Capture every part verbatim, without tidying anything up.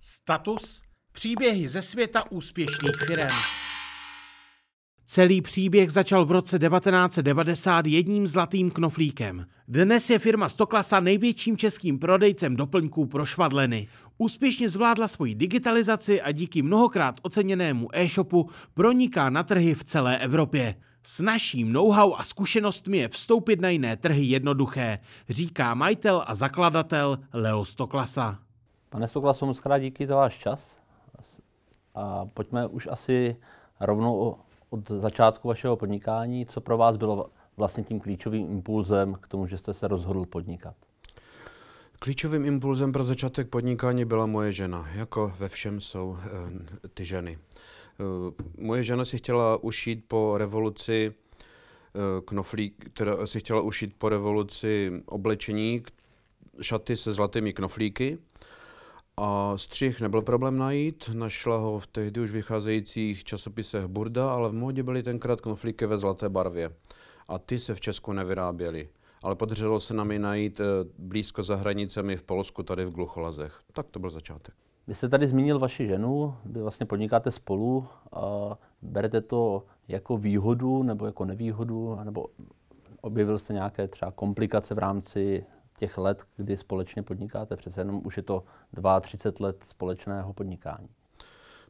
Status Příběhy ze světa úspěšných firem. Celý příběh začal v roce devatenáct set devadesát jedním zlatým knoflíkem. Dnes je firma Stoklasa největším českým prodejcem doplňků pro švadleny. Úspěšně zvládla svoji digitalizaci a díky mnohokrát oceněnému e-shopu proniká na trhy v celé Evropě. S naším know-how a zkušenostmi je vstoupit na jiné trhy jednoduché, říká majitel a zakladatel Leo Stoklasa. Pane Stoklaso, moc krát díky za váš čas a pojďme už asi rovnou od začátku vašeho podnikání. Co pro vás bylo vlastně tím klíčovým impulzem k tomu, že jste se rozhodl podnikat? Klíčovým impulzem pro začátek podnikání byla moje žena. Jako ve všem jsou uh, ty ženy. Uh, moje žena si chtěla ušít po revoluci uh, knoflík, teda si chtěla ušít po revoluci oblečení, šaty se zlatými knoflíky. A střih nebyl problém najít, našla ho v tehdy už vycházejících časopisech Burda, ale v módě byly tenkrát knoflíky ve zlaté barvě. A ty se v Česku nevyráběly, ale podařilo se nám je najít blízko za hranicemi v Polsku, tady v Glucholazech. Tak to byl začátek. Vy jste tady zmínil vaši ženu, vy vlastně podnikáte spolu. A berete to jako výhodu nebo jako nevýhodu? Nebo objevil jste nějaké třeba komplikace v rámci těch let, kdy společně podnikáte? Přece jenom už je to třicet dva let společného podnikání.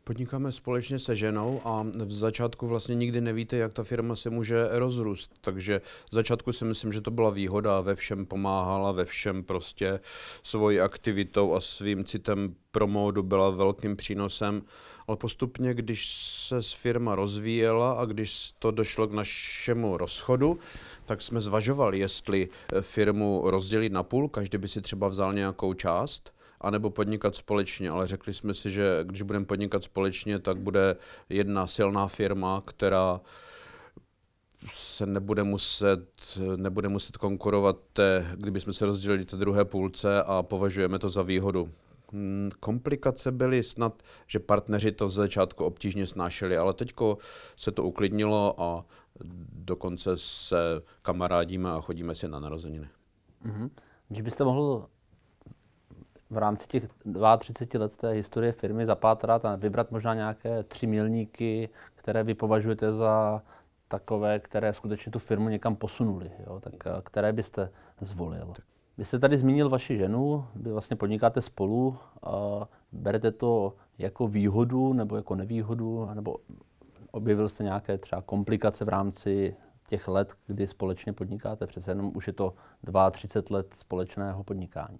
Podnikáme společně se ženou a v začátku vlastně nikdy nevíte, jak ta firma se může rozrůst. Takže v začátku si myslím, že to byla výhoda, ve všem pomáhala, ve všem prostě svojí aktivitou a svým citem pro módu byla velkým přínosem. Ale postupně, když se firma rozvíjela a když to došlo k našemu rozchodu, tak jsme zvažovali, jestli firmu rozdělit na půl, každý by si třeba vzal nějakou část, anebo podnikat společně, ale řekli jsme si, že když budeme podnikat společně, tak bude jedna silná firma, která se nebude muset, nebude muset konkurovat, té, kdybychom se rozdělili té druhé půlce a považujeme to za výhodu. Komplikace byly snad, že partneři to z začátku obtížně snášeli, ale teďko se to uklidnilo a dokonce se kamarádíme a chodíme si na narozeniny. Mhm. Když byste mohl v rámci těch třicet dva let té historie firmy zapátrat a vybrat možná nějaké tři milníky, které vy považujete za takové, které skutečně tu firmu někam posunuly, jo? Tak které byste zvolil? Vy jste tady zmínil vaši ženu, vy vlastně podnikáte spolu, a berete to jako výhodu nebo jako nevýhodu, nebo objevil jste nějaké třeba komplikace v rámci těch let, kdy společně podnikáte? Přece jenom už je to třicet dva let společného podnikání.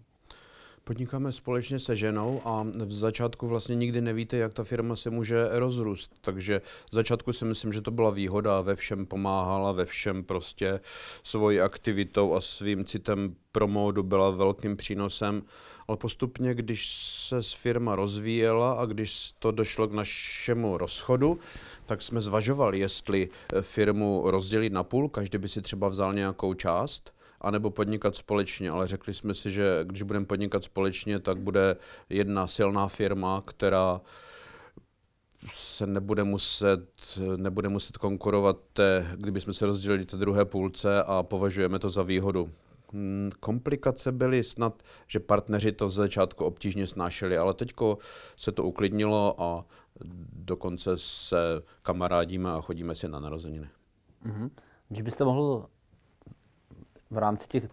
Podnikáme společně se ženou a v začátku vlastně nikdy nevíte, jak ta firma se může rozrůst. Takže v začátku si myslím, že to byla výhoda, ve všem pomáhala, ve všem prostě svojí aktivitou a svým citem pro módu byla velkým přínosem. Ale postupně, když se firma rozvíjela a když to došlo k našemu rozchodu, tak jsme zvažovali, jestli firmu rozdělit na půl, každý by si třeba vzal nějakou část, anebo podnikat společně, ale řekli jsme si, že když budeme podnikat společně, tak bude jedna silná firma, která se nebude muset, nebude muset konkurovat, té, kdybychom se rozdělili té druhé půlce a považujeme to za výhodu. Komplikace byly snad, že partneři to z začátku obtížně snášeli, ale teďko se to uklidnilo a dokonce se kamarádíme a chodíme si na narozeniny. Mhm. Když byste mohl v rámci těch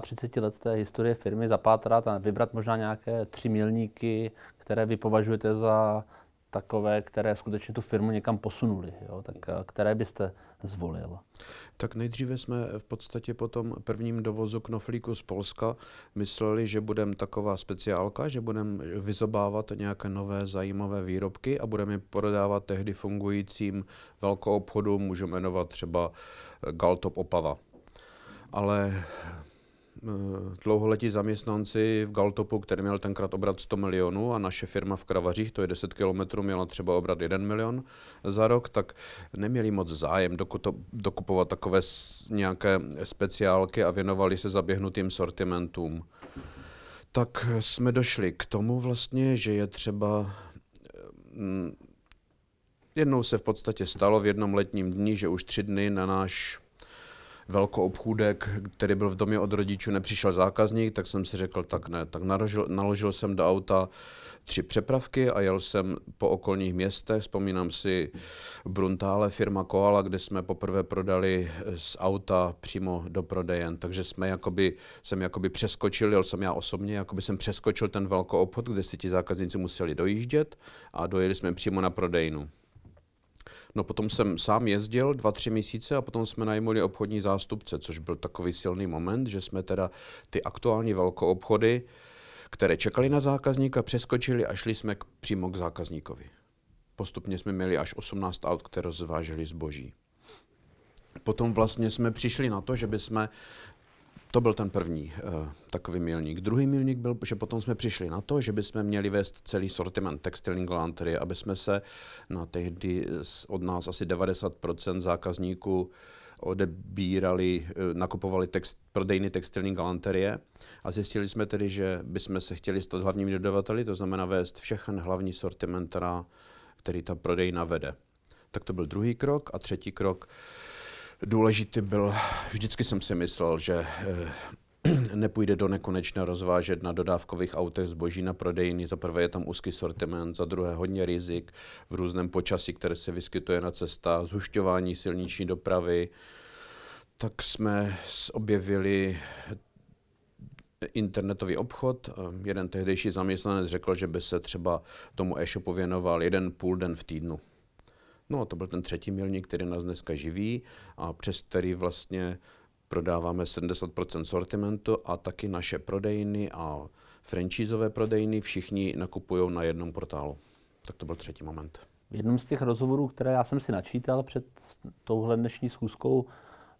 třicet dva let té historie firmy zapátrat a vybrat možná nějaké tři milníky, které vy považujete za takové, které skutečně tu firmu někam posunuly, jo? Tak které byste zvolil? Tak nejdříve jsme v podstatě po tom prvním dovozu knoflíku z Polska mysleli, že budeme taková speciálka, že budeme vyzobávat nějaké nové zajímavé výrobky a budeme je prodávat tehdy fungujícím velkou obchodu, můžu jmenovat třeba Galtop Opava. Ale dlouholetí zaměstnanci v Galtopu, který měl tenkrát obrat sto milionů a naše firma v Kravařích, to je deset kilometrů, měla třeba obrat jeden milion za rok, tak neměli moc zájem dokupovat takové nějaké speciálky a věnovali se zaběhnutým sortimentům. Tak jsme došli k tomu vlastně, že je třeba... Jednou se v podstatě stalo v jednom letním dni, že už tři dny na náš velkoobchůdek, který byl v domě od rodičů, nepřišel zákazník, tak jsem si řekl, tak ne, tak naložil, naložil jsem do auta tři přepravky a jel jsem po okolních městech. Vzpomínám si Bruntále, firma Koala, kde jsme poprvé prodali z auta přímo do prodejen. Takže jsme jakoby, jsem jakoby přeskočil, jel jsem já osobně, jakoby jsem přeskočil ten velkoobchod, kde si ti zákazníci museli dojíždět a dojeli jsme přímo na prodejnu. No potom jsem sám jezdil dva, tři měsíce a potom jsme najmuli obchodní zástupce, což byl takový silný moment, že jsme teda ty aktuální velkoobchody, které čekali na zákazníka, přeskočili a šli jsme k, přímo k zákazníkovi. Postupně jsme měli až osmnáct aut, které zváželi zboží. Potom vlastně jsme přišli na to, že bychom, to byl ten první uh, takový milník. Druhý milník byl, že potom jsme přišli na to, že bychom měli vést celý sortiment textilní galanterie, aby jsme se na tehdy od nás asi devadesát procent zákazníků odebírali, nakupovali text, prodejny textilní galanterie a zjistili jsme tedy, že bychom se chtěli stát hlavními dodavateli, to znamená vést všechen hlavní sortiment, který ta prodejna vede. Tak to byl druhý krok a třetí krok důležitý byl, vždycky jsem si myslel, že nepůjde do nekonečna rozvážet na dodávkových autech zboží na prodejny. Za prvé je tam úzký sortiment, za druhé hodně rizik v různém počasí, které se vyskytuje na cestách, zhušťování silniční dopravy. Tak jsme objevili internetový obchod. Jeden tehdejší zaměstnanec řekl, že by se třeba tomu e-shopu věnoval jeden půl den v týdnu. No a to byl ten třetí milník, který nás dneska živí a přes který vlastně prodáváme sedmdesát procent sortimentu a taky naše prodejny a franchízové prodejny všichni nakupují na jednom portálu. Tak to byl třetí moment. V jednom z těch rozhovorů, které já jsem si načítal před touhle dnešní schůzkou,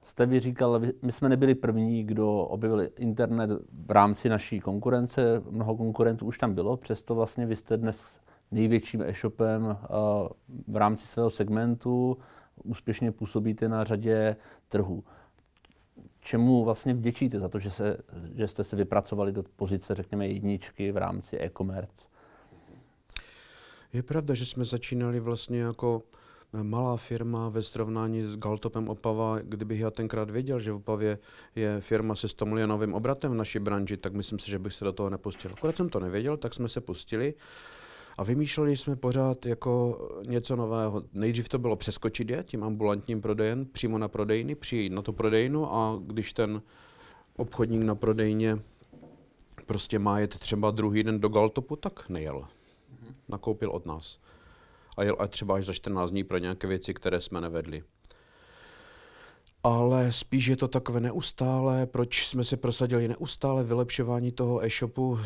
jste vy říkal, my jsme nebyli první, kdo objevil internet v rámci naší konkurence, mnoho konkurentů už tam bylo, přesto vlastně vy jste dnes největším e-shopem v rámci svého segmentu, úspěšně působíte na řadě trhů. Čemu vlastně vděčíte za to, že, se, že jste se vypracovali do pozice, řekněme, jedničky v rámci e-commerce? Je pravda, že jsme začínali vlastně jako malá firma ve srovnání s Galtopem Opava. Kdybych já tenkrát věděl, že v Opavě je firma se sto milionovým obratem v naší branži, tak myslím si, že bych se do toho nepustil. Akorát jsem to nevěděl, tak jsme se pustili. A vymýšleli jsme pořád jako něco nového. Nejdřív to bylo přeskočit je tím ambulantním prodejem přímo na prodejny, přijít na tu prodejnu a když ten obchodník na prodejně prostě má jet třeba druhý den do Galtopu, tak nejel. Nakoupil od nás. A jel až třeba až za čtrnáct dní pro nějaké věci, které jsme nevedli. Ale spíš je to takové neustále, proč jsme se prosadili neustále vylepšování toho e-shopu.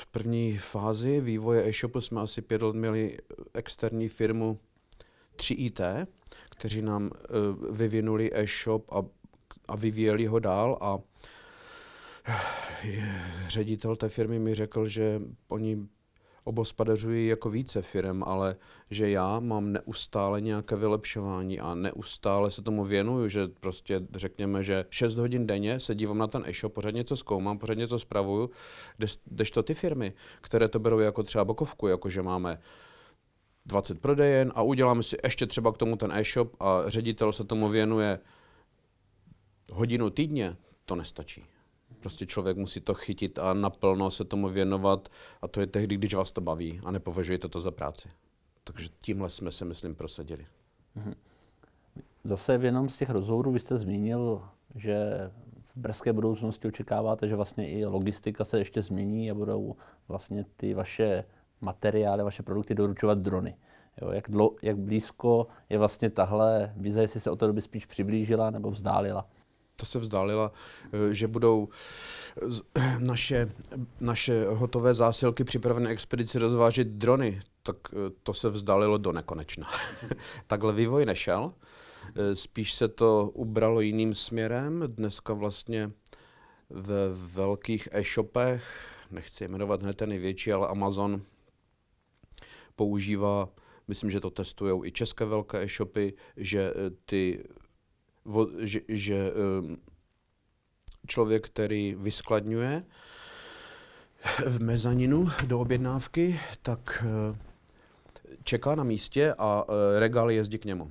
V první fázi vývoje e-shopu jsme asi pět let měli externí firmu tři í té, kteří nám uh, vyvinuli e-shop a, a vyvíjeli ho dál a je, ředitel té firmy mi řekl, že oni obhospodařují jako více firm, ale že já mám neustále nějaké vylepšování a neustále se tomu věnuju, že prostě řekněme, že šest hodin denně se dívám na ten e-shop, pořád něco zkoumám, pořád něco spravuju, kdežto ty firmy, které to berou jako třeba bokovku, jako že máme dvacet prodejen a uděláme si ještě třeba k tomu ten e-shop a ředitel se tomu věnuje hodinu týdně, to nestačí. Prostě člověk musí to chytit a naplno se tomu věnovat a to je tehdy, když vás to baví a nepovažujete to za práci. Takže tímhle jsme se, myslím, prosadili. Zase v jednom z těch rozhovorů vy jste zmínil, že v brzké budoucnosti očekáváte, že vlastně i logistika se ještě změní a budou vlastně ty vaše materiály, vaše produkty doručovat drony. Jo, jak, dlo, jak blízko je vlastně tahle vize, jestli se od té doby spíš přiblížila nebo vzdálila? To se vzdálila, že budou naše, naše hotové zásilky připravené expedici rozvážit drony, tak to se vzdálilo do nekonečna. Takhle vývoj nešel, spíš se to ubralo jiným směrem. Dneska vlastně ve velkých e-shopech, nechci jmenovat hned ten největší, ale Amazon používá, myslím, že to testujou i české velké e-shopy, že ty Vo, že, že člověk, který vyskladňuje v mezaninu do objednávky, tak čeká na místě a regál jezdí k němu.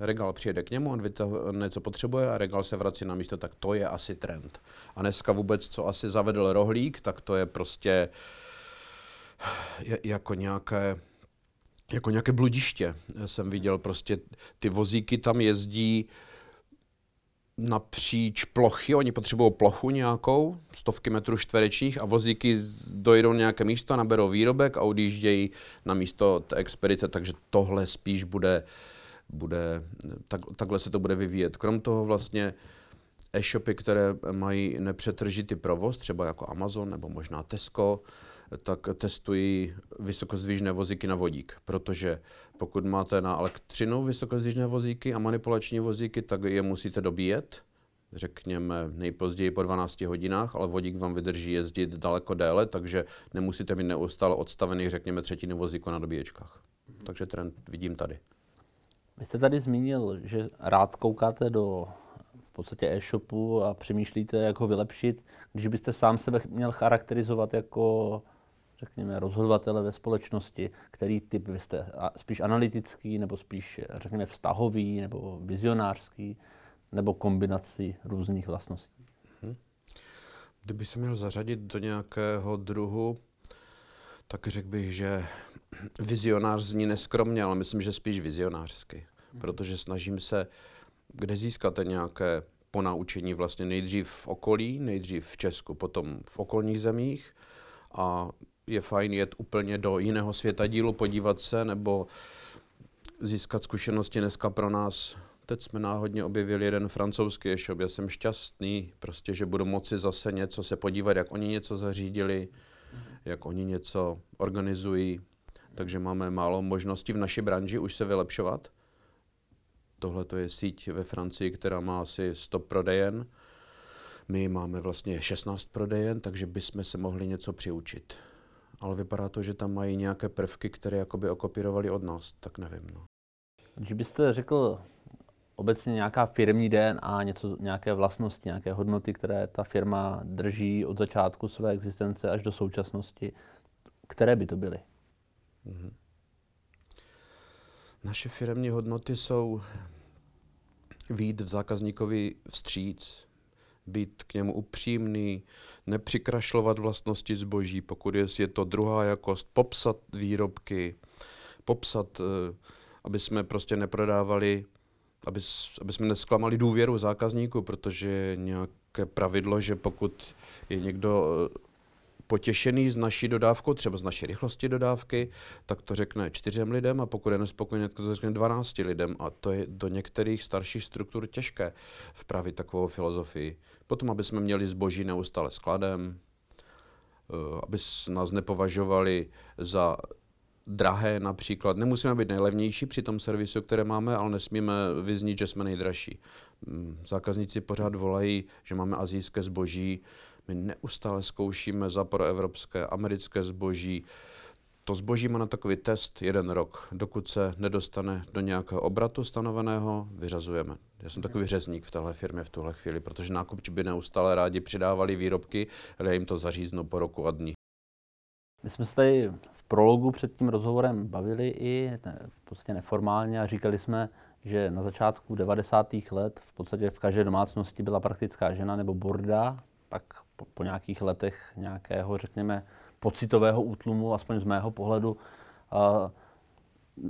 regál přijede k němu, on vytáhne, co potřebuje a regál se vrací na místo, tak to je asi trend. A dneska vůbec, co asi zavedl Rohlík, tak to je prostě jako nějaké, jako nějaké bludiště. Já jsem viděl prostě, ty vozíky tam jezdí napříč plochy, oni potřebují plochu nějakou, stovky metrů čtverečních a vozíky dojdou na nějaké místo, naberou výrobek a odjíždějí na místo té expedice, takže tohle spíš bude, bude tak, takhle se to bude vyvíjet. Krom toho vlastně e-shopy, které mají nepřetržitý provoz, třeba jako Amazon nebo možná Tesco, tak testují vysokozdvižné vozíky na vodík, protože pokud máte na elektřinu vysokozdvižné vozíky a manipulační vozíky, tak je musíte dobíjet, řekněme nejpozději po dvanácti hodinách, ale vodík vám vydrží jezdit daleko déle, takže nemusíte mít neustále odstavených, řekněme, třetinu vozíku na dobíječkách. Mhm. Takže trend vidím tady. Vy jste tady zmínil, že rád koukáte do v podstatě e-shopu a přemýšlíte, jak ho vylepšit. Když byste sám sebe měl charakterizovat jako řekněme, rozhodovatele ve společnosti, který typ vy jste? Spíš analytický, nebo spíš, řekněme, vztahový, nebo vizionářský, nebo kombinaci různých vlastností? Hmm. Kdyby se měl zařadit do nějakého druhu, tak řekl bych, že vizionář zní neskromně, ale myslím, že spíš vizionářský, hmm. protože snažím se, kde získáte nějaké ponaučení vlastně nejdřív v okolí, nejdřív v Česku, potom v okolních zemích a je fajn jet úplně do jiného světadílu, podívat se nebo získat zkušenosti dneska pro nás. Teď jsme náhodně objevili jeden francouzský e-shop. Já jsem šťastný, prostě, že budu moci zase něco se podívat, jak oni něco zařídili, jak oni něco organizují. Takže máme málo možností v naší branži už se vylepšovat. Tohle to je síť ve Francii, která má asi sto prodejen. My máme vlastně šestnáct prodejen, takže bychom se mohli něco přiučit. Ale vypadá to, že tam mají nějaké prvky, které jakoby okopírovali od nás, tak nevím. No. Když byste řekl obecně nějaká firmní D N A, něco, nějaké vlastnosti, nějaké hodnoty, které ta firma drží od začátku své existence až do současnosti, které by to byly? Mhm. Naše firemní hodnoty jsou vyjít v zákazníkovi vstříc, být k němu upřímný, nepřikrašlovat vlastnosti zboží, pokud je to druhá jakost, popsat výrobky, popsat, aby jsme prostě neprodávali, aby, aby jsme nesklamali důvěru zákazníků, protože je nějaké pravidlo, že pokud je někdo potěšený z naší dodávkou, třeba z naší rychlosti dodávky, tak to řekne čtyřem lidem a pokud je nespokojený, tak to řekne dvanácti lidem a to je do některých starších struktur těžké vpravit takovou filozofii. Potom, aby jsme měli zboží neustále skladem, aby nás nepovažovali za drahé například. Nemusíme být nejlevnější při tom servisu, které máme, ale nesmíme vyznít, že jsme nejdražší. Zákazníci pořád volají, že máme asijské zboží. My neustále zkoušíme západoevropské, americké zboží. To zboží má na takový test jeden rok. Dokud se nedostane do nějakého obratu stanoveného, vyřazujeme. Já jsem takový řezník v téhle firmě v tuhle chvíli, protože nákupči by neustále rádi přidávali výrobky, ale já jim to zaříznu po roku a dní. My jsme se tady v prologu před tím rozhovorem bavili i v podstatě neformálně a říkali jsme, že na začátku devadesátých let v podstatě v každé domácnosti byla praktická žena nebo burda, pak po, po nějakých letech nějakého, řekněme, pocitového útlumu, aspoň z mého pohledu, a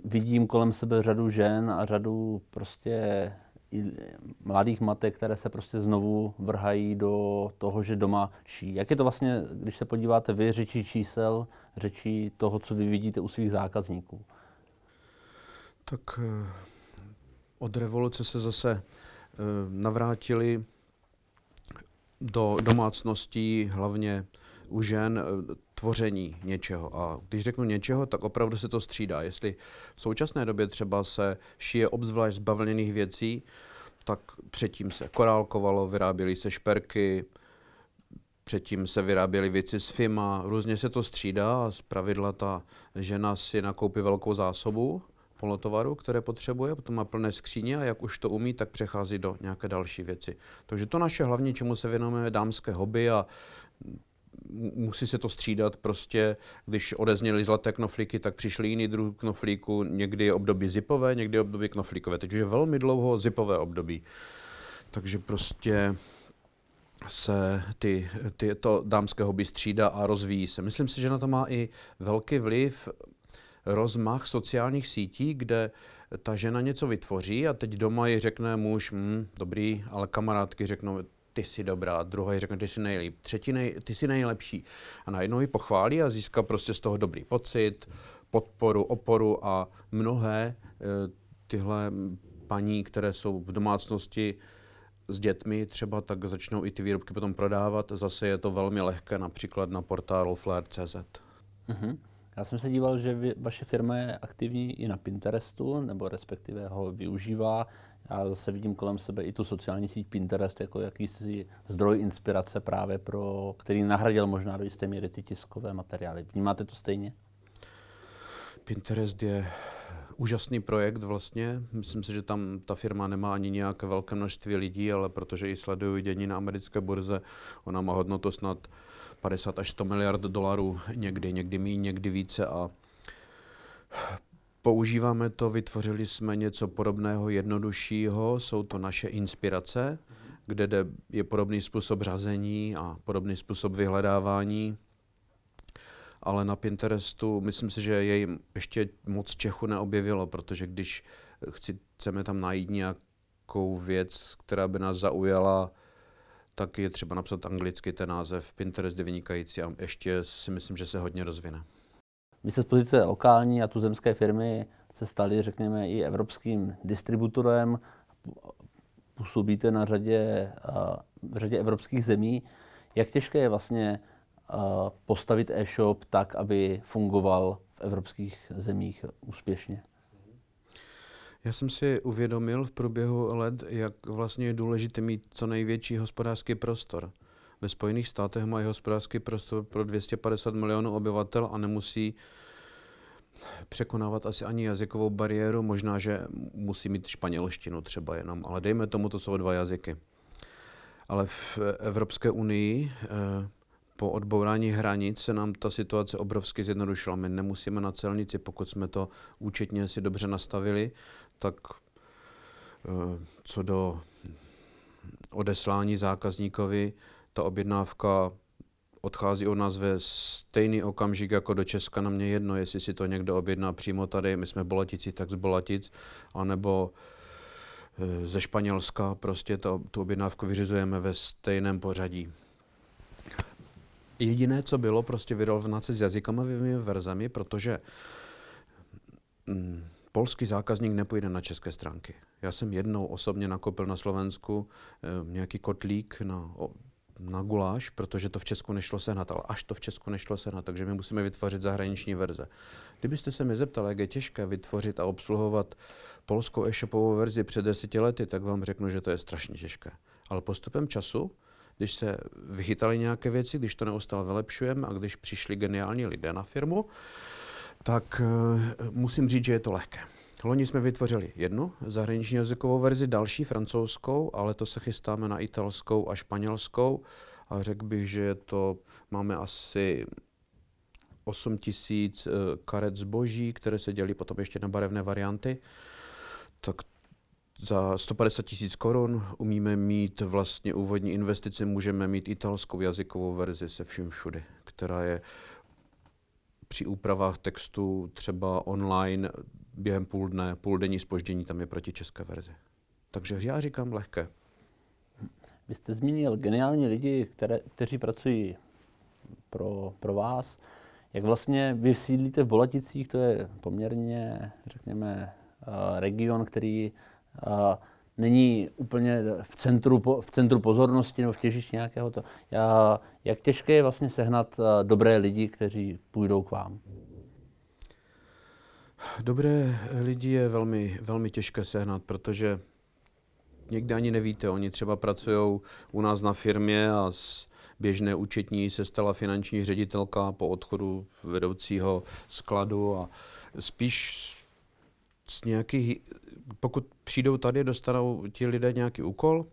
vidím kolem sebe řadu žen a řadu prostě mladých matek, které se prostě znovu vrhají do toho, že doma ší. Jak je to vlastně, když se podíváte vy, řečí čísel, řečí toho, co vy vidíte u svých zákazníků? Tak od revoluce se zase navrátili do domácností, hlavně u žen, tvoření něčeho. A když řeknu něčeho, tak opravdu se to střídá. Jestli v současné době třeba se šije obzvlášť z bavlněných věcí, tak předtím se korálkovalo, vyráběly se šperky, předtím se vyráběly věci z Fima. Různě se to střídá a zpravidla ta žena si nakoupí velkou zásobu polotovaru, které potřebuje, potom má plné skříně a jak už to umí, tak přechází do nějaké další věci. Takže to naše hlavní, čemu se věnujeme, je dámské hobby a musí se to střídat prostě, když odezněly zlaté knoflíky, tak přišly jiný druh knoflíku, někdy je období zipové, někdy je období knoflíkové, teď už je velmi dlouho zipové období. Takže prostě se ty, ty, to dámské hobby střídá a rozvíjí se. Myslím si, že na to má i velký vliv rozmach sociálních sítí, kde ta žena něco vytvoří a teď doma ji řekne muž, hm, dobrý, ale kamarádky řeknou, ty jsi dobrá, druhá ji řekne, ty jsi nejlíp, třetí, nej, ty jsi nejlepší. A najednou ji pochválí a získá prostě z toho dobrý pocit, podporu, oporu a mnohé tyhle paní, které jsou v domácnosti s dětmi třeba, tak začnou i ty výrobky potom prodávat. Zase je to velmi lehké, například na portálu flair tečka cé zet. Uh-huh. Já jsem se díval, že vy, vaše firma je aktivní i na Pinterestu, nebo respektive ho využívá. Já zase vidím kolem sebe i tu sociální síť Pinterest jako jakýsi zdroj inspirace právě pro, který nahradil možná do jisté míry ty tiskové materiály. Vnímáte to stejně? Pinterest je úžasný projekt vlastně. Myslím si, že tam ta firma nemá ani nějaké velké množství lidí, ale protože i sledují dění na americké burze, ona má hodnotu snad padesát až sto miliard dolarů někdy, někdy míň, někdy více a používáme to, vytvořili jsme něco podobného, jednoduššího, jsou to naše inspirace, kde je podobný způsob řazení a podobný způsob vyhledávání. Ale na Pinterestu myslím si, že jej ještě moc Čechů neobjevilo, protože když chceme tam najít nějakou věc, která by nás zaujala, tak je třeba napsat anglicky ten název. Pinterest je vynikající a ještě si myslím, že se hodně rozvine. Vy jste z pozice lokální a tuzemské firmy se staly, řekněme, i evropským distributorem. Působíte na řadě, v řadě evropských zemí. Jak těžké je vlastně postavit e-shop tak, aby fungoval v evropských zemích úspěšně? Já jsem si uvědomil v průběhu let, jak vlastně je důležité mít co největší hospodářský prostor. Ve Spojených státech mají hospodářský prostor pro dvě stě padesát milionů obyvatel a nemusí překonávat asi ani jazykovou bariéru, možná, že musí mít španělštinu třeba jenom, ale dejme tomu, to jsou dva jazyky. Ale v Evropské unii po odbourání hranic se nám ta situace obrovsky zjednodušila. My nemusíme na celnici, pokud jsme to účetně si dobře nastavili, tak co do odeslání zákazníkovi, ta objednávka odchází od nás ve stejný okamžik jako do Česka, na mě jedno, jestli si to někdo objedná přímo tady, my jsme Bolatici, tak z Bolatic, anebo ze Španělska, prostě to, tu objednávku vyřizujeme ve stejném pořadí. Jediné, co bylo, prostě vyrovnat se s jazykovými verzemi, protože mm, polský zákazník nepojde na české stránky. Já jsem jednou osobně nakoupil na Slovensku e, nějaký kotlík na, o, na guláš, protože to v Česku nešlo sehnat, ale až to v Česku nešlo sehnat, takže my musíme vytvořit zahraniční verze. Kdybyste se mi zeptal, jak je těžké vytvořit a obsluhovat polskou e-shopovou verzi před deseti lety, tak vám řeknu, že to je strašně těžké. Ale postupem času, když se vychytaly nějaké věci, když to neustále vylepšujeme a když přišli geniální lidé na firmu, tak uh, musím říct, že je to lehké. Loni jsme vytvořili jednu zahraniční jazykovou verzi, další francouzskou, ale to se chystáme na italskou a španělskou a řekl bych, že to máme asi osm tisíc uh, karet zboží, které se dělí potom ještě na barevné varianty. Tak za sto padesát tisíc korun umíme mít vlastně úvodní investici, můžeme mít italskou jazykovou verzi se vším všudy, která je při úpravách textu třeba online během půl dne, půldenní zpoždění, tam je proti české verzi. Takže já říkám lehké. Vy jste zmínil geniální lidi, které, kteří pracují pro, pro vás. Jak vlastně vy sídlíte v Bolaticích, to je poměrně, řekněme, region, který Uh, není úplně v centru, po, v centru pozornosti nebo v těžišti nějakého to. Já, jak těžké je vlastně sehnat uh, dobré lidi, kteří půjdou k vám? Dobré lidi je velmi, velmi těžké sehnat, protože někdy ani nevíte. Oni třeba pracují u nás na firmě a z běžné účetní se stala finanční ředitelka po odchodu vedoucího skladu a spíš z nějakých, pokud přijdou tady, dostanou ti lidé nějaký úkol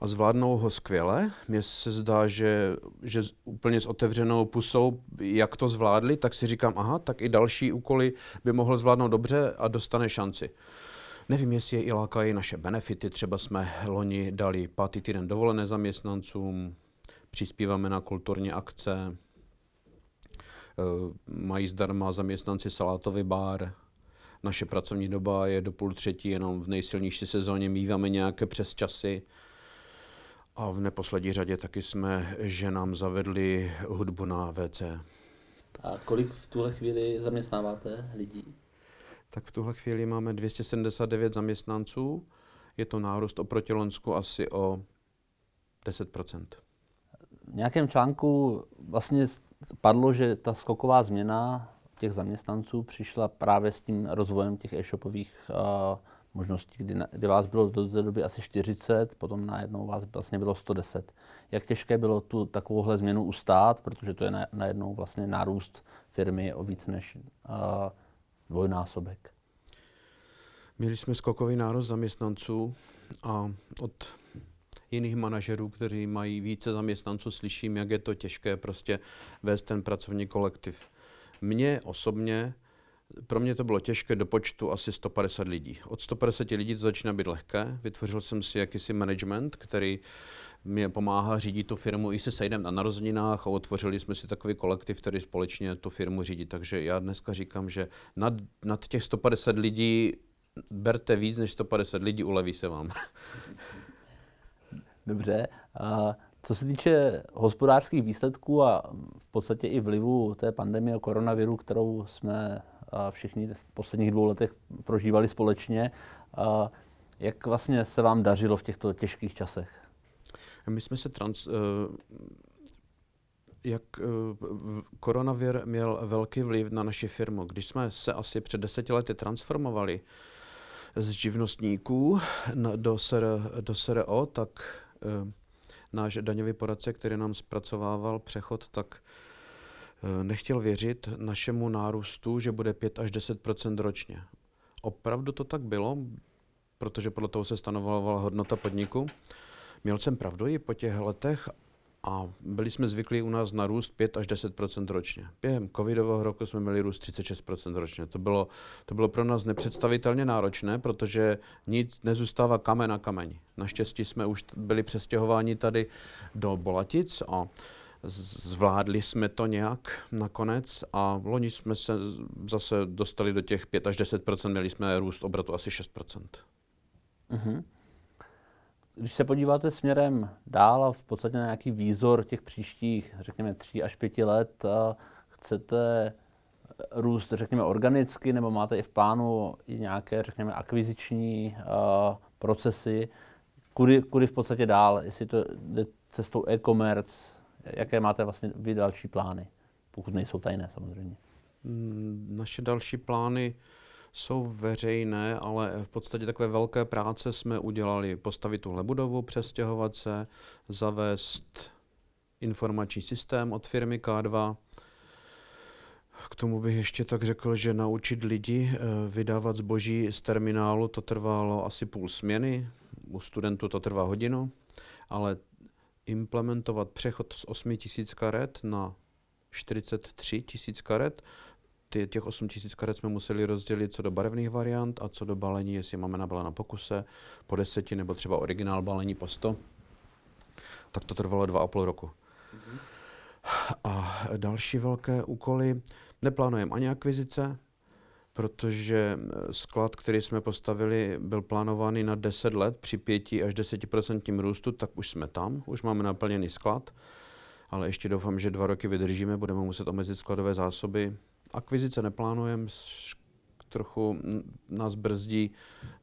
a zvládnou ho skvěle. Mně se zdá, že, že úplně s otevřenou pusou, jak to zvládli, tak si říkám, aha, tak i další úkoly by mohl zvládnout dobře a dostane šanci. Nevím, jestli je i lákají naše benefity, třeba jsme loni dali pátý týden dovolené zaměstnancům, přispíváme na kulturní akce, mají zdarma zaměstnanci salátový bar, naše pracovní doba je do půl třetí, jenom v nejsilnější sezóně míváme nějaké přesčasy. A v neposlední řadě taky jsme ženám zavedli hudbu na vé cé. A kolik v tuhle chvíli zaměstnáváte lidí? Tak v tuhle chvíli máme dvě stě sedmdesát devět zaměstnanců. Je to nárůst oproti loňsku asi o deset procent. V nějakém článku vlastně padlo, že ta skoková změna těch zaměstnanců přišla právě s tím rozvojem těch e-shopových uh, možností, kdy, na, kdy vás bylo do té doby asi čtyřicet, potom najednou vás vlastně bylo sto deset. Jak těžké bylo tu takovouhle změnu ustát, protože to je na, najednou vlastně nárůst firmy o víc než uh, dvojnásobek? Měli jsme skokový nárůst zaměstnanců a od jiných manažerů, kteří mají více zaměstnanců, slyším, jak je to těžké prostě vést ten pracovní kolektiv. Mně osobně, pro mě to bylo těžké do počtu asi sto padesát lidí. Od sto padesáti lidí to začíná být lehké. Vytvořil jsem si jakýsi management, který mě pomáhá řídit tu firmu i se sejdem na narozeninách a otvořili jsme si takový kolektiv, který společně tu firmu řídí. Takže já dneska říkám, že nad, nad těch sto padesát lidí berte víc než sto padesát lidí, uleví se vám. Dobře. A co se týče hospodářských výsledků a v podstatě i vlivu té pandemie koronaviru, kterou jsme všichni v posledních dvou letech prožívali společně, jak vlastně se vám dařilo v těchto těžkých časech? My jsme se trans... Jak koronavir měl velký vliv na naši firmu. Když jsme se asi před deseti lety transformovali z živnostníků do, ser, do S R O, tak náš daňový poradce, který nám zpracovával přechod, tak nechtěl věřit našemu nárůstu, že bude pět až deset procent ročně. Opravdu to tak bylo, protože podle toho se stanovovala hodnota podniku. Měl jsem pravdu i po těch letech a byli jsme zvyklí u nás na růst pět až deset procent ročně. Během covidového roku jsme měli růst třicet šest procent ročně. To bylo, to bylo pro nás nepředstavitelně náročné, protože nic nezůstává kamen na kameni. Naštěstí jsme už byli přestěhováni tady do Bolatic a zvládli jsme to nějak nakonec a loni jsme se zase dostali do těch pět až deset procent, měli jsme růst obratu asi šest procent. Mm-hmm. Když se podíváte směrem dál a v podstatě na nějaký výzor těch příštích, řekněme, tří až pěti let, chcete růst, řekněme, organicky, nebo máte i v plánu i nějaké, řekněme, akviziční uh, procesy, kudy, kudy v podstatě dál, jestli to jde cestou e-commerce, jaké máte vlastně vy další plány, pokud nejsou tajné samozřejmě? Naše další plány jsou veřejné, ale v podstatě takové velké práce jsme udělali. Postavit tuhle budovu, přestěhovat se, zavést informační systém od firmy K dva. K tomu bych ještě tak řekl, že naučit lidi vydávat zboží z terminálu, to trvalo asi půl směny, u studentů to trvá hodinu, ale implementovat přechod z osmi tisíc karet na čtyřicet tři tisíc karet. Těch osm tisíc karet jsme museli rozdělit co do barevných variant a co do balení, jestli máme na balení na pokuse po deseti nebo třeba originál balení po sto. Tak to trvalo dva a půl roku. Mm-hmm. A další velké úkoly. Neplánujeme ani akvizice, protože sklad, který jsme postavili, byl plánovaný na deset let při pěti až deseti procentním růstu, tak už jsme tam, už máme naplněný sklad, ale ještě doufám, že dva roky vydržíme, budeme muset omezit skladové zásoby. Akvizice neplánujeme, trochu nás brzdí,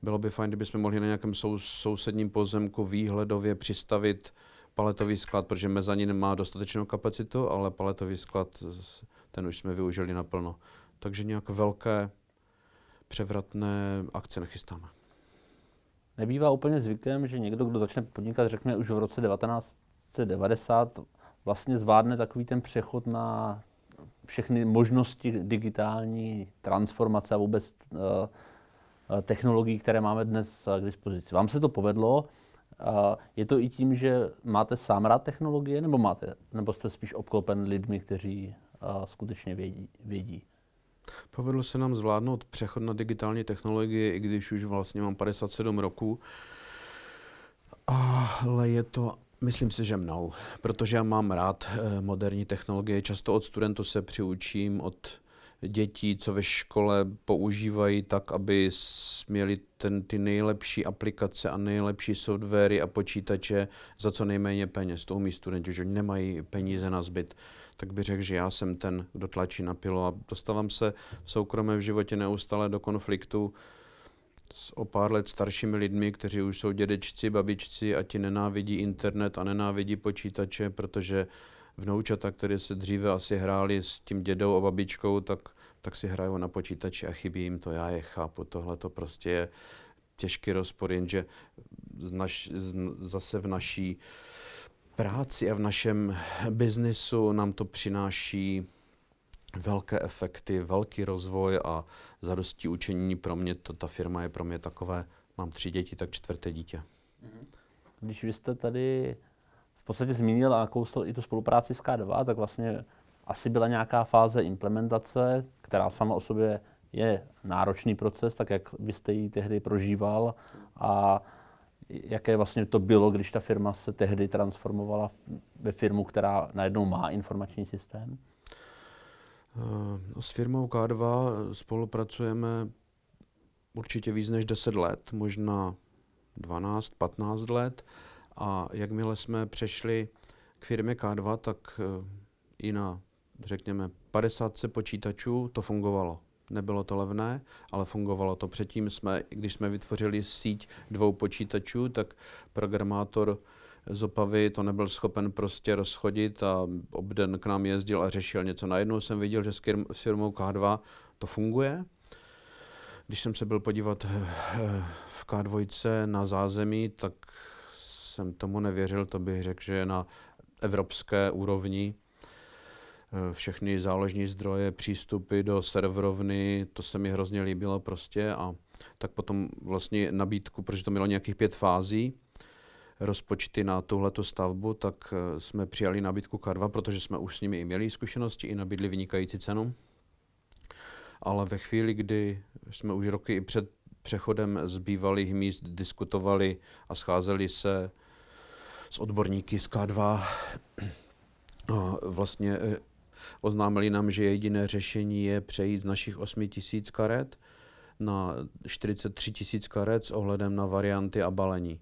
bylo by fajn, kdybychom mohli na nějakém sou, sousedním pozemku výhledově přistavit paletový sklad, protože mezanin má dostatečnou kapacitu, ale paletový sklad, ten už jsme využili naplno. Takže nějak velké převratné akce nechystáme. Nebývá úplně zvykem, že někdo, kdo začne podnikat, řekne už v roce devatenáct set devadesát, vlastně zvládne takový ten přechod na všechny možnosti digitální transformace a vůbec uh, technologií, které máme dnes k dispozici. Vám se to povedlo, Je to i tím, že máte sám rád technologie, nebo máte, nebo jste spíš obklopen lidmi, kteří skutečně vědí? vědí? Povedlo se nám zvládnout přechod na digitální technologie, i když už vlastně mám padesát sedm roků. Ale je to, myslím si, že mnou, protože já mám rád moderní technologie. Často od studentů se přiučím, od dětí, co ve škole používají tak, aby měli ten, ty nejlepší aplikace a nejlepší softwary a počítače za co nejméně peněz. To umí studenti, že nemají peníze na zbyt. Tak bych řekl, že já jsem ten, kdo tlačí na pilu a dostávám se v soukromém v životě neustále do konfliktu s o pár let staršími lidmi, kteří už jsou dědečci, babičci a ti nenávidí internet a nenávidí počítače, protože vnoučata, které se dříve asi hráli s tím dědou a babičkou, tak, tak si hrajou na počítači a chybí jim to, já je chápu, tohle to prostě je těžký rozpor, jenže z naš, z, zase v naší práci a v našem biznesu nám to přináší velké efekty, velký rozvoj a zadosti učení pro mě, to, ta firma je pro mě takové, mám tři děti, tak čtvrté dítě. Když vy jste tady v podstatě zmínil a kousl i tu spolupráci s ká dva, tak vlastně asi byla nějaká fáze implementace, která sama o sobě je náročný proces, tak jak byste ji tehdy prožíval a jaké vlastně to bylo, když ta firma se tehdy transformovala ve firmu, která najednou má informační systém? S firmou ká dva spolupracujeme určitě víc než deset let, možná dvanáct, patnáct let. A jakmile jsme přešli k firmě ká dva, tak i na, řekněme, padesátce počítačů to fungovalo. Nebylo to levné, ale fungovalo to. Předtím jsme, když jsme vytvořili síť dvou počítačů, tak programátor z Opavy to nebyl schopen prostě rozchodit a obden k nám jezdil a řešil něco. Najednou jsem viděl, že s firmou ká dva to funguje. Když jsem se byl podívat v ká dva na zázemí, tak jsem tomu nevěřil, to bych řekl, že na evropské úrovni všechny záložní zdroje, přístupy do serverovny, to se mi hrozně líbilo prostě a tak potom vlastně nabídku, protože to mělo nějakých pět fází, rozpočty na tuhletu stavbu, tak jsme přijali nabídku ká dva, protože jsme už s nimi i měli zkušenosti, i nabídli vynikající cenu. Ale ve chvíli, kdy jsme už roky i před přechodem z bývalých míst diskutovali a scházeli se s odborníky z ká dva, vlastně oznámili nám, že jediné řešení je přejít z našich osm tisíc karet na čtyřicet tři tisíc karet s ohledem na varianty a balení.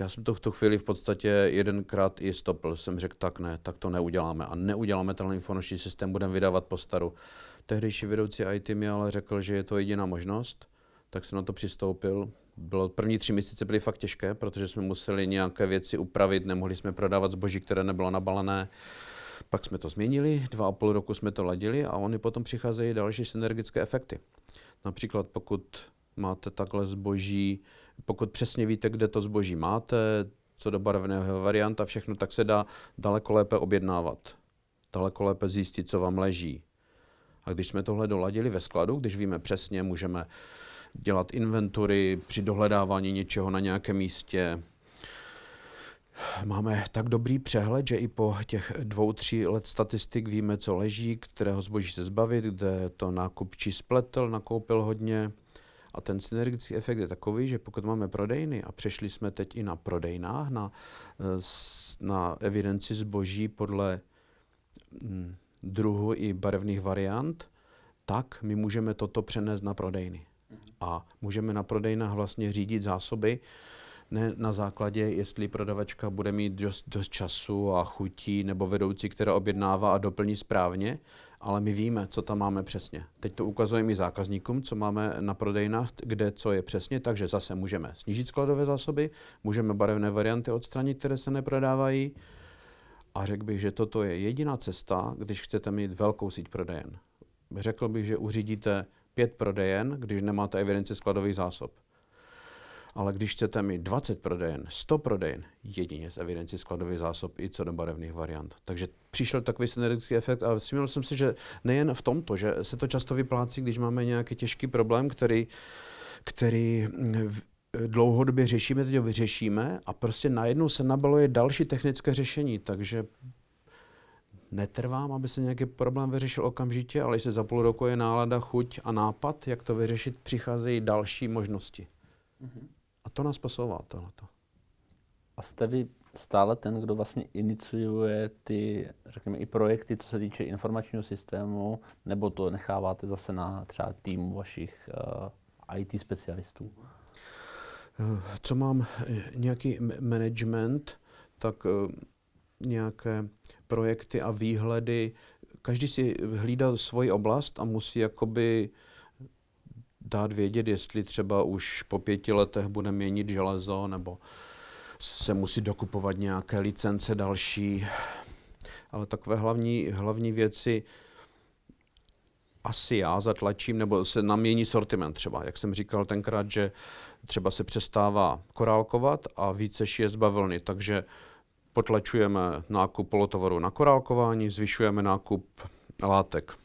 Já jsem to v tu chvíli v podstatě jedenkrát i stopl. Jsem řekl, tak ne, tak to neuděláme. A neuděláme tenhle informační systém, budeme vydávat po staru. Tehdejší vedoucí í té mi ale řekl, že je to jediná možnost, tak jsem na to přistoupil. Bylo, první tři měsíce byly fakt těžké, protože jsme museli nějaké věci upravit, nemohli jsme prodávat zboží, které nebylo nabalené. Pak jsme to změnili, dva a půl roku jsme to ladili a oni potom přicházejí další synergické efekty. Například pokud máte takhle zboží, pokud přesně víte, kde to zboží máte, co do barevného varianta, všechno, tak se dá daleko lépe objednávat, daleko lépe zjistit, co vám leží. A když jsme tohle doladili ve skladu, když víme přesně, můžeme dělat inventury při dohledávání něčeho na nějakém místě. Máme tak dobrý přehled, že i po těch dvou, tří let statistik víme, co leží, kterého zboží se zbavit, kde to nákupčí spletl, nakoupil hodně. A ten synergický efekt je takový, že pokud máme prodejny a přešli jsme teď i na prodejnách, na, na evidenci zboží podle hm, druhu i barevných variant, tak my můžeme toto přenést na prodejny. A můžeme na prodejnách vlastně řídit zásoby, ne na základě, jestli prodavačka bude mít dost, dost času a chutí, nebo vedoucí, která objednává a doplní správně, ale my víme, co tam máme přesně. Teď to ukazujeme i zákazníkům, co máme na prodejnách, kde co je přesně, takže zase můžeme snížit skladové zásoby, můžeme barevné varianty odstranit, které se neprodávají. A řekl bych, že toto je jediná cesta, když chcete mít velkou síť prodejen. Řekl bych, že uřídíte pět prodejen, když nemáte evidenci skladových zásob. Ale když chcete mít dvacet prodejen, sto prodejen, jedině z evidenci skladových zásob i co do barevných variant. Takže přišel takový synergický efekt a všiml jsem si, že nejen v tomto, že se to často vyplácí, když máme nějaký těžký problém, který, který dlouhodobě řešíme, teď ho vyřešíme a prostě najednou se nabaluje další technické řešení, takže netrvám, aby se nějaký problém vyřešil okamžitě, ale jestli za půl roku je nálada, chuť a nápad, jak to vyřešit, přicházejí další možnosti. Mm-hmm. A to nás posouvá tohleto. A jste vy stále ten, kdo vlastně iniciuje ty, řekněme, i projekty, co se týče informačního systému, nebo to necháváte zase na třeba týmu vašich uh, í té specialistů? Co mám nějaký management, tak uh, nějaké projekty a výhledy. Každý si hlídá svoji oblast a musí jakoby dát vědět, jestli třeba už po pěti letech bude měnit železo, nebo se musí dokupovat nějaké licence další. Ale takové hlavní, hlavní věci asi já zatlačím, nebo se namění sortiment třeba. Jak jsem říkal tenkrát, že třeba se přestává korálkovat a více šije z bavlny, takže potlačujeme nákup polotovaru na korálkování, zvyšujeme nákup látek.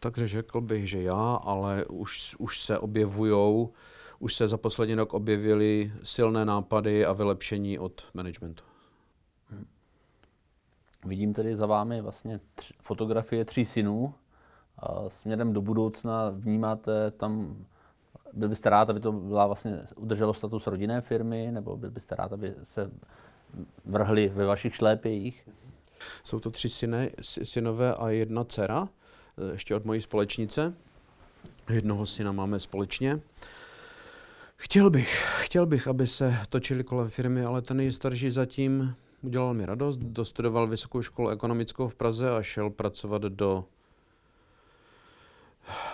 Takže řekl bych, že já, ale už, už se objevujou, už se za poslední rok objevily silné nápady a vylepšení od managementu. Hmm. Vidím tady za vámi vlastně tři, fotografie tří synů. A směrem do budoucna vnímáte tam, byl byste rád, aby to byla vlastně, udrželo status rodinné firmy, nebo byl byste rád, aby se vrhli ve vašich šlépějích? Jsou to tři syne, synové a jedna dcera, ještě od mojí společnice. Jednoho syna máme společně. Chtěl bych, chtěl bych, aby se točili kolem firmy, ale ten nejstarší zatím udělal mi radost. Dostudoval vysokou školu ekonomickou v Praze a šel pracovat do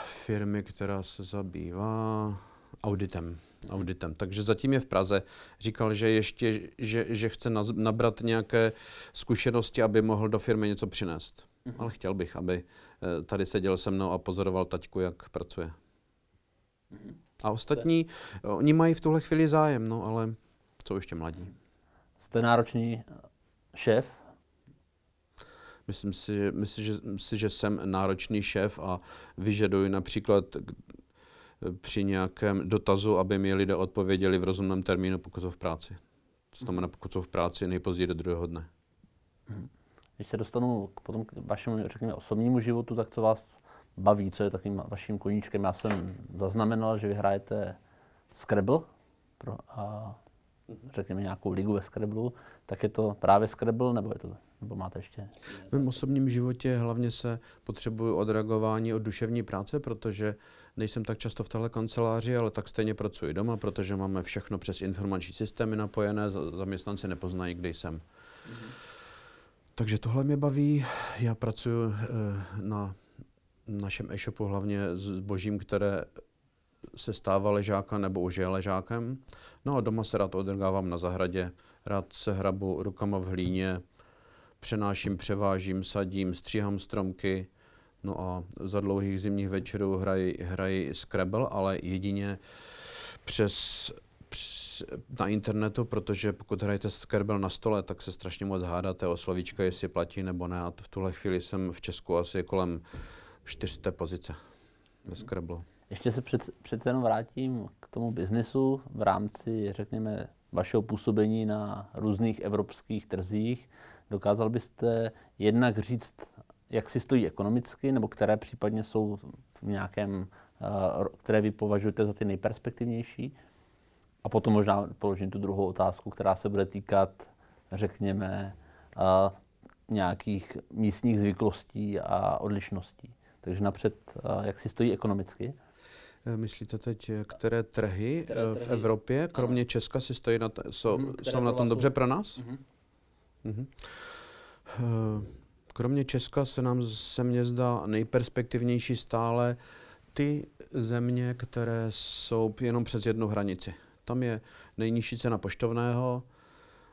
firmy, která se zabývá auditem. auditem. Takže zatím je v Praze. Říkal, že ještě, že, že chce naz, nabrat nějaké zkušenosti, aby mohl do firmy něco přinést. Mm-hmm. Ale chtěl bych, aby tady seděl se mnou a pozoroval taťku, jak pracuje. Mm-hmm. A ostatní, jste... oni mají v tuhle chvíli zájem, no ale jsou ještě mladí. Jste náročný šéf? Myslím si, myslím, že, myslím, že jsem náročný šéf a vyžaduji například při nějakém dotazu, aby mi lidé odpověděli v rozumném termínu, pokud jsou v práci. To znamená, pokud jsou v práci, nejpozději do druhého dne. Když se dostanu k, potom k vašemu, řekněme, osobnímu životu, tak co vás baví, co je takovým vaším koníčkem? Já jsem zaznamenal, že vy hrajete Scrabble, pro, a řekněme nějakou ligu ve Scrabble, tak je to právě Scrabble, nebo je to... Nebo máte ještě? V mém osobním životě hlavně se potřebuju odreagování od duševní práce, protože nejsem tak často v téhle kanceláři, ale tak stejně pracuji doma, protože máme všechno přes informační systémy napojené, zaměstnanci nepoznají, kde jsem. Mm-hmm. Takže tohle mě baví. Já pracuji na našem e-shopu hlavně s zbožím, které se stává ležáka nebo už je ležákem. No a doma se rád odreagávám na zahradě, rád se hrabu rukama v hlíně, přenáším, převážím, sadím, stříhám stromky. No a za dlouhých zimních večerů hrají hrají Scrabble, ale jedině přes, přes na internetu, protože pokud hrajete Scrabble na stole, tak se strašně moc hádáte o slovíčka, jestli platí nebo ne. A v tuhle chvíli jsem v Česku asi kolem čtyři sta pozice ve Scrabble. Ještě se přece, přece jenom vrátím k tomu biznesu v rámci, řekněme, vašeho působení na různých evropských trzích. Dokázal byste jednak říct, jak si stojí ekonomicky, nebo které případně jsou v nějakém, které vy považujete za ty nejperspektivnější? A potom možná položím tu druhou otázku, která se bude týkat, řekněme, nějakých místních zvyklostí a odlišností. Takže napřed, jak si stojí ekonomicky? Myslíte teď, které trhy, které trhy v Evropě, kromě ano. Česka, si stojí na t- jsou, jsou na tom dobře pro nás? Mhm. Mhm. Kromě Česka se nám se mně zdá nejperspektivnější stále ty země, které jsou jenom přes jednu hranici. Tam je nejnižší cena poštovného.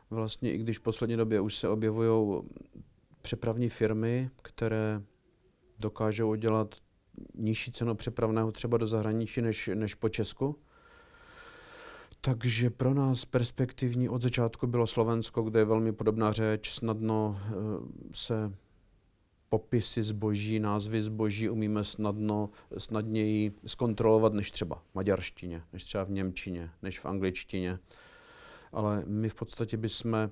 Vlastně i když v poslední době už se objevují přepravní firmy, které dokážou udělat nižší cenu přepravného třeba do zahraničí než, než po Česku. Takže pro nás perspektivní od začátku bylo Slovensko, kde je velmi podobná řeč, snadno se popisy zboží, názvy zboží umíme snadno, snadněji zkontrolovat než třeba v maďarštině, než třeba v němčině, než v angličtině. Ale my v podstatě bychom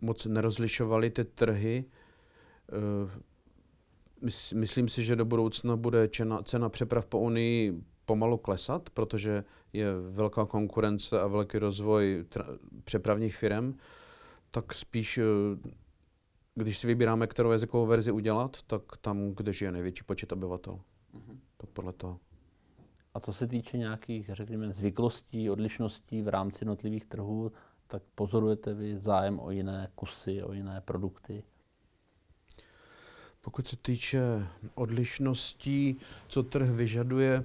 moc nerozlišovali ty trhy. Myslím si, že do budoucna bude cena, cena přeprav po Unii pomalu klesat, protože je velká konkurence a velký rozvoj tra- přepravních firem, tak spíš, když si vybíráme, kterou jazykovou verzi udělat, tak tam, kde žije největší počet obyvatel. Mm-hmm. Tak podle toho. A co se týče nějakých, řekněme, zvyklostí, odlišností v rámci jednotlivých trhů, tak pozorujete vy zájem o jiné kusy, o jiné produkty? Pokud se týče odlišností, co trh vyžaduje,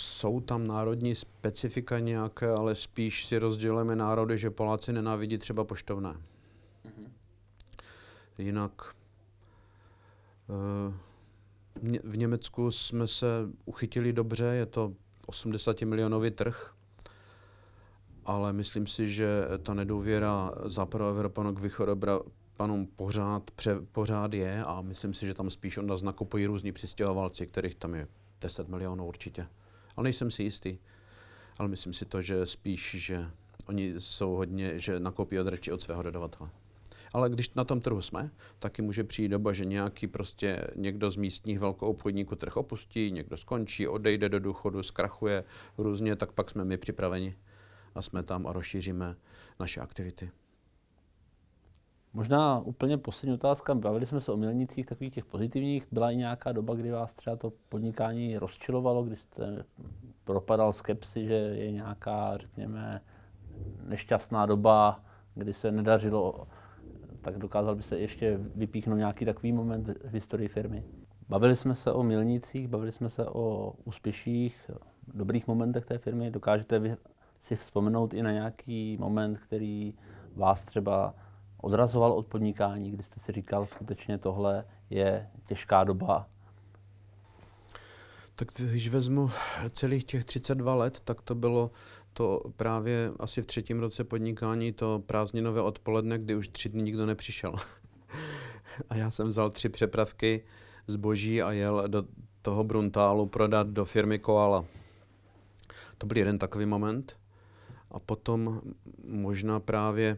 jsou tam národní specifika nějaké, ale spíš si rozdělujeme národy, že Poláci nenávidí třeba poštovné. Mm-hmm. Jinak v Německu jsme se uchytili dobře, je to osmdesátimilionový trh, ale myslím si, že ta nedůvěra západoevropanů k východoevropanům pořád, pře, pořád je a myslím si, že tam spíš od nás nakupují různí přistěhovalci, kterých tam je deset milionů určitě. Ale nejsem si jistý, ale myslím si to, že spíš, že oni jsou hodně, že nakoupí od reči od svého dodavatele. Ale když na tom trhu jsme, taky může přijít doba, že nějaký prostě někdo z místních velkoobchodníků trh opustí, někdo skončí, odejde do důchodu, zkrachuje různě, tak pak jsme my připraveni a jsme tam a rozšíříme naše aktivity. Možná úplně poslední otázka. Bavili jsme se o milnících, takových těch pozitivních. Byla i nějaká doba, kdy vás třeba to podnikání rozčilovalo, kdy jste propadal skepsi, že je nějaká, řekněme, nešťastná doba, kdy se nedařilo? Tak dokázal by se ještě vypíchnout nějaký takový moment v historii firmy. Bavili jsme se o milnících, bavili jsme se o úspěších, dobrých momentech té firmy. Dokážete si vzpomenout i na nějaký moment, který vás třeba odrazoval od podnikání, kdy jste si říkal, skutečně tohle je těžká doba? Tak když vezmu celých těch třicet dva let, tak to bylo to právě asi v třetím roce podnikání, to prázdninové odpoledne, kdy už tři dny nikdo nepřišel. A já jsem vzal tři přepravky zboží a jel do toho Bruntálu prodat do firmy Koala. To byl jeden takový moment. A potom možná právě,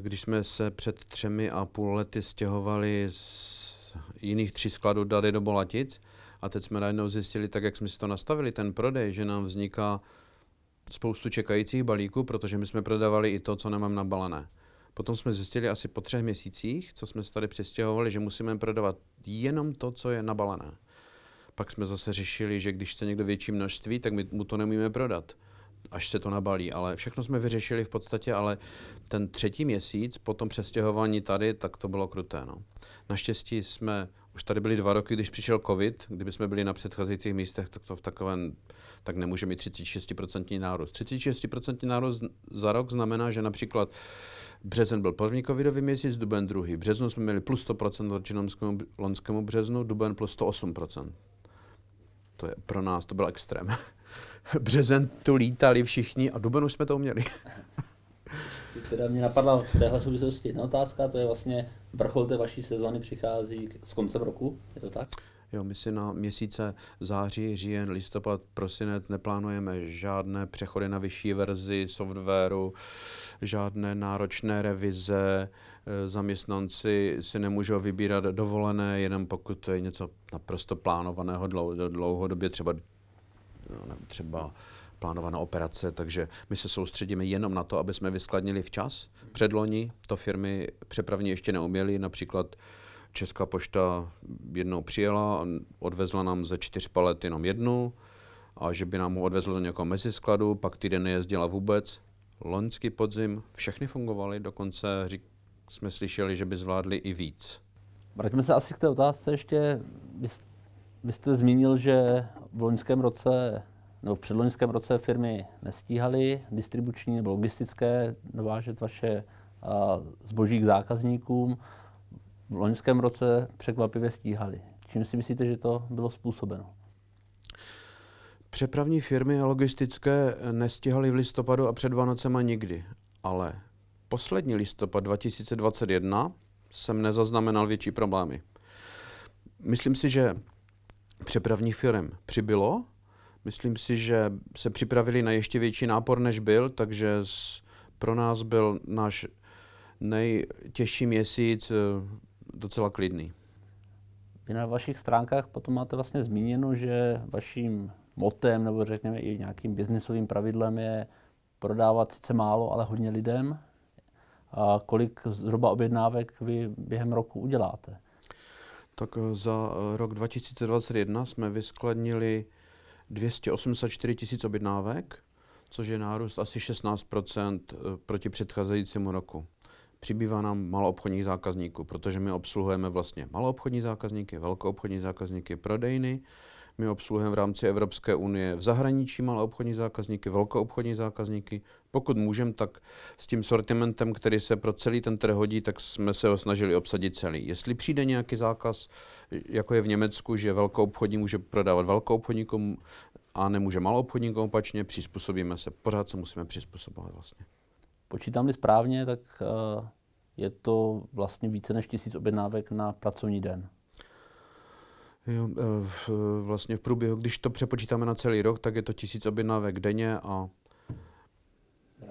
když jsme se před třemi a půl lety stěhovali z jiných tří skladů dali do Bolatic, a teď jsme najednou zjistili, tak jak jsme si to nastavili, ten prodej, že nám vzniká spoustu čekajících balíků, protože my jsme prodávali i to, co nemám nabalené. Potom jsme zjistili asi po třech měsících, co jsme se tady přestěhovali, že musíme prodávat jenom to, co je nabalené. Pak jsme zase řešili, že když chce někdo větší množství, tak my mu to nemůžeme prodat, až se to nabalí. Ale všechno jsme vyřešili v podstatě, ale ten třetí měsíc po tom přestěhování tady, tak to bylo kruté. No. Naštěstí jsme už tady byli dva roky, když přišel covid, kdyby jsme byli na předcházejících místech, tak to v takovém, tak nemůže mít třicet šest procent nárůst. třicet šest procent nárůst za rok znamená, že například březen byl první covidový měsíc, duben druhý. Březnu jsme měli plus sto procent od činomskému loňskému březnu, duben plus sto osm procent. To je pro nás, to byl extrém. Březen tu lítali všichni a duben už jsme to uměli. Teda mě napadla v téhle souvislosti jedna otázka, to je vlastně vrchol té vaší sezóny přichází s koncem roku, je to tak? Jo, my si na měsíce září, říjen, listopad, prosinec neplánujeme žádné přechody na vyšší verzi softwaru, žádné náročné revize, zaměstnanci si nemůžou vybírat dovolené, jenom pokud to je něco naprosto plánovaného dlouhodobě, třeba, třeba plánovaná operace, takže my se soustředíme jenom na to, aby jsme vyskladnili včas. Předloni to firmy přepravní ještě neuměly, například Česká pošta jednou přijela a odvezla nám ze čtyř palet jenom jednu a že by nám ho odvezla do nějakého meziskladu, pak týden nejezdila vůbec. Loňský podzim všechny fungovaly, dokonce řík, jsme slyšeli, že by zvládli i víc. Vraťme se asi k té otázce ještě. Vy jste zmínil, že v loňském roce nebo v předloňském roce firmy nestíhaly distribuční nebo logistické dovážet vaše a, zboží k zákazníkům. V loňském roce překvapivě stíhaly. Čím si myslíte, že to bylo způsobeno? Přepravní firmy a logistické nestíhaly v listopadu a před Vánocema nikdy. Ale poslední listopad dva tisíce dvacet jedna jsem nezaznamenal větší problémy. myslím si, že přepravních firem přibylo. Myslím si, že se připravili na ještě větší nápor, než byl, takže z, pro nás byl náš nejtěžší měsíc docela klidný. Vy na vašich stránkách potom máte vlastně zmíněno, že vaším motem nebo řekněme i nějakým biznisovým pravidlem je prodávat sice málo, ale hodně lidem. A kolik zhruba objednávek vy během roku uděláte? Tak za rok dva tisíce dvacet jedna jsme vyskladnili dvě stě osmdesát čtyři tisíc objednávek, což je nárůst asi šestnáct procent proti předcházejícímu roku. Přibývá nám maloobchodních zákazníků, protože my obsluhujeme vlastně maloobchodní zákazníky, velkoobchodní zákazníky, prodejny. My obsluhujeme v rámci Evropské unie v zahraničí maloobchodní zákazníky, velkoobchodní zákazníky. Pokud můžeme, tak s tím sortimentem, který se pro celý ten trh hodí, tak jsme se ho snažili obsadit celý. Jestli přijde nějaký zákaz, jako je v Německu, že velkoobchodní může prodávat velkoobchodníkům a nemůže maloobchodníkům, opačně, přizpůsobíme se. Pořád se musíme přizpůsobovat vlastně. Počítám-li správně, tak uh, je to vlastně více než tisíc objednávek na pracovní den. Jo, v, vlastně v průběhu, když to přepočítáme na celý rok, tak je to tisíc objednávek denně a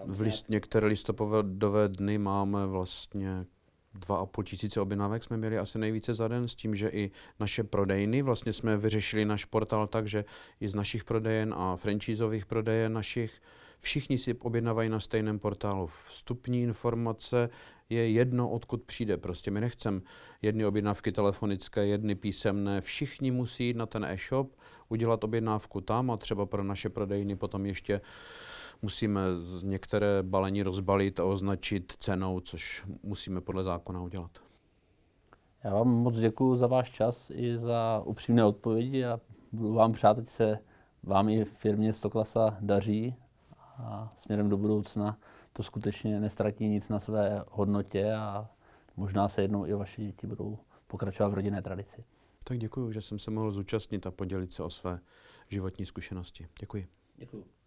v list, některé listopadové dny máme vlastně dva a půl tisíce objednávek, jsme měli asi nejvíce za den, s tím, že i naše prodejny, vlastně jsme vyřešili náš portál tak, že i z našich prodejen a franchiseových prodejen našich všichni si objednávají na stejném portálu. Vstupní informace je jedno, odkud přijde. Prostě my nechcem jedny objednávky telefonické, jedny písemné. Všichni musí jít na ten e-shop, udělat objednávku tam a třeba pro naše prodejny potom ještě musíme některé balení rozbalit a označit cenou, což musíme podle zákona udělat. Já vám moc děkuju za váš čas i za upřímné odpovědi a budu vám přát, ať se vám i firmě Stoklasa daří a směrem do budoucna to skutečně nestratí nic na své hodnotě a možná se jednou i vaše děti budou pokračovat v rodinné tradici. Tak děkuji, že jsem se mohl zúčastnit a podělit se o své životní zkušenosti. Děkuji. Děkuji.